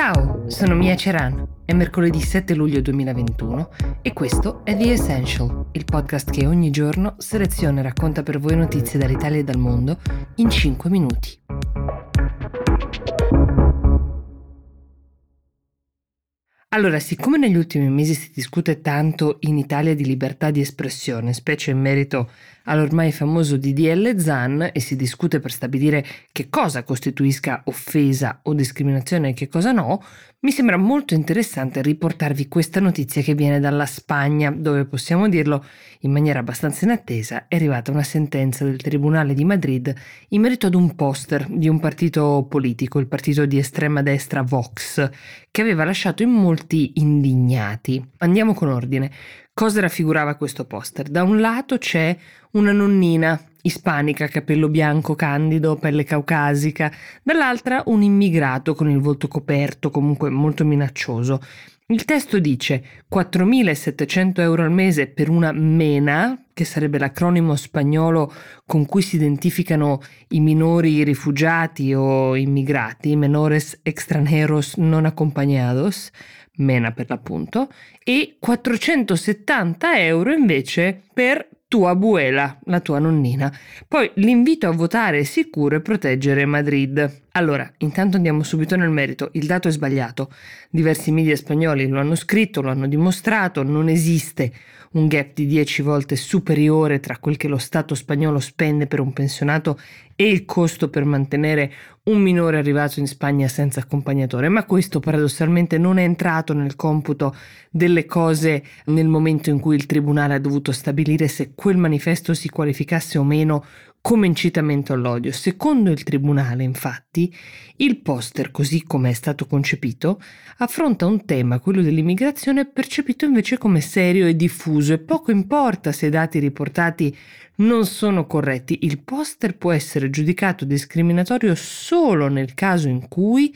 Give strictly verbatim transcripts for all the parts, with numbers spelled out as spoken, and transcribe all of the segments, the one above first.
Ciao, sono Mia Ceran, è mercoledì sette luglio duemilaventuno e questo è The Essential, il podcast che ogni giorno seleziona e racconta per voi notizie dall'Italia e dal mondo in cinque minuti. Allora, siccome negli ultimi mesi si discute tanto in Italia di libertà di espressione, specie in merito all'ormai famoso D D L Zan, e si discute per stabilire che cosa costituisca offesa o discriminazione e che cosa no, mi sembra molto interessante riportarvi questa notizia che viene dalla Spagna, dove, possiamo dirlo in maniera abbastanza inattesa, è arrivata una sentenza del Tribunale di Madrid in merito ad un poster di un partito politico, il partito di estrema destra Vox, che aveva lasciato in molti indignati. Andiamo con ordine. Cosa raffigurava questo poster? Da un lato c'è una nonnina ispanica, capello bianco candido, pelle caucasica, dall'altra un immigrato con il volto coperto, comunque molto minaccioso. Il testo dice quattromilasettecento euro al mese per una MENA, che sarebbe l'acronimo spagnolo con cui si identificano i minori rifugiati o immigrati, menores extranjeros non accompagnados, MENA per l'appunto, e quattrocentosettanta euro invece per tua abuela, la tua nonnina. Poi l'invito a votare sicuro e proteggere Madrid. Allora, intanto andiamo subito nel merito. Il dato è sbagliato. Diversi media spagnoli lo hanno scritto, lo hanno dimostrato. Non esiste un gap di dieci volte superiore tra quel che lo Stato spagnolo spende per un pensionato e il costo per mantenere un minore arrivato in Spagna senza accompagnatore. Ma questo paradossalmente non è entrato nel computo delle cose nel momento in cui il tribunale ha dovuto stabilire se quel manifesto si qualificasse o meno come incitamento all'odio. Secondo il tribunale, infatti, il poster, così come è stato concepito, affronta un tema, quello dell'immigrazione, percepito invece come serio e diffuso, e poco importa se i dati riportati non sono corretti. Il poster può essere giudicato discriminatorio solo nel caso in cui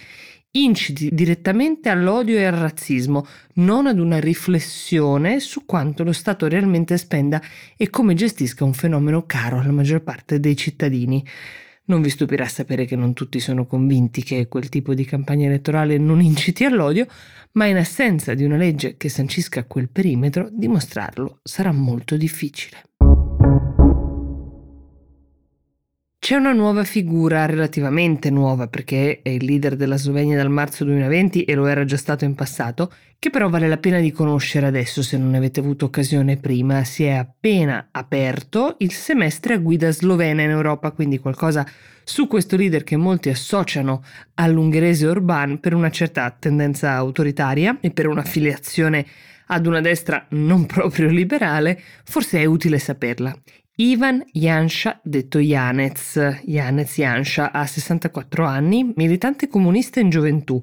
inciti direttamente all'odio e al razzismo, non ad una riflessione su quanto lo Stato realmente spenda e come gestisca un fenomeno caro alla maggior parte dei cittadini. Non vi stupirà sapere che non tutti sono convinti che quel tipo di campagna elettorale non inciti all'odio, ma in assenza di una legge che sancisca quel perimetro, dimostrarlo sarà molto difficile. C'è una nuova figura, relativamente nuova perché è il leader della Slovenia dal marzo duemilaventi e lo era già stato in passato, che però vale la pena di conoscere adesso se non ne avete avuto occasione prima. Si è appena aperto il semestre a guida slovena in Europa, quindi qualcosa su questo leader che molti associano all'ungherese Orbán per una certa tendenza autoritaria e per un'affiliazione ad una destra non proprio liberale. Forse è utile saperla. Ivan Janša, detto Janez, Janez Janša, ha sessantaquattro anni, militante comunista in gioventù.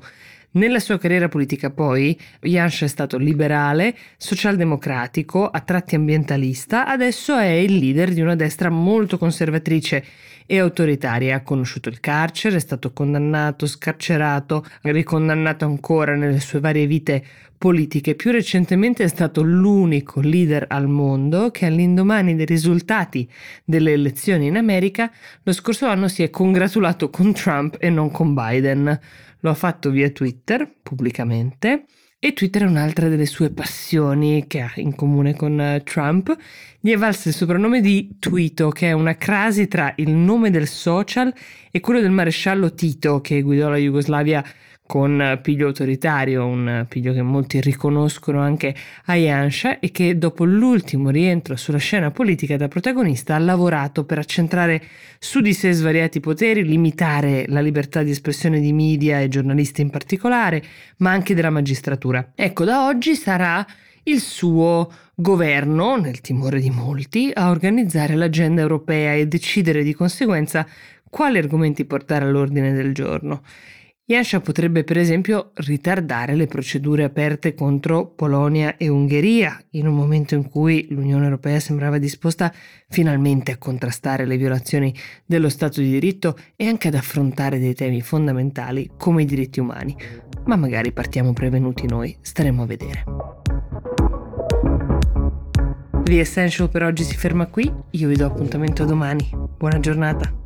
Nella sua carriera politica poi Janša è stato liberale, socialdemocratico, a tratti ambientalista. Adesso è il leader di una destra molto conservatrice e autoritaria. Ha conosciuto il carcere, è stato condannato, scarcerato, ricondannato ancora nelle sue varie vite politiche. Più recentemente è stato l'unico leader al mondo che, all'indomani dei risultati delle elezioni in America lo scorso anno, si è congratulato con Trump e non con Biden. Lo ha fatto via Twitter, pubblicamente, e Twitter è un'altra delle sue passioni che ha in comune con Trump. Gli è valso il soprannome di Tuito, che è una crasi tra il nome del social e quello del maresciallo Tito, che guidò la Jugoslavia con piglio autoritario, un piglio che molti riconoscono anche a Janša e che dopo l'ultimo rientro sulla scena politica da protagonista ha lavorato per accentrare su di sé svariati poteri, limitare la libertà di espressione di media e giornalisti in particolare, ma anche della magistratura. Ecco, da oggi sarà il suo governo, nel timore di molti, a organizzare l'agenda europea e decidere di conseguenza quali argomenti portare all'ordine del giorno. Janša potrebbe per esempio ritardare le procedure aperte contro Polonia e Ungheria, in un momento in cui l'Unione Europea sembrava disposta finalmente a contrastare le violazioni dello Stato di diritto e anche ad affrontare dei temi fondamentali come i diritti umani. Ma magari partiamo prevenuti noi, staremo a vedere. The Essential per oggi si ferma qui, io vi do appuntamento domani. Buona giornata!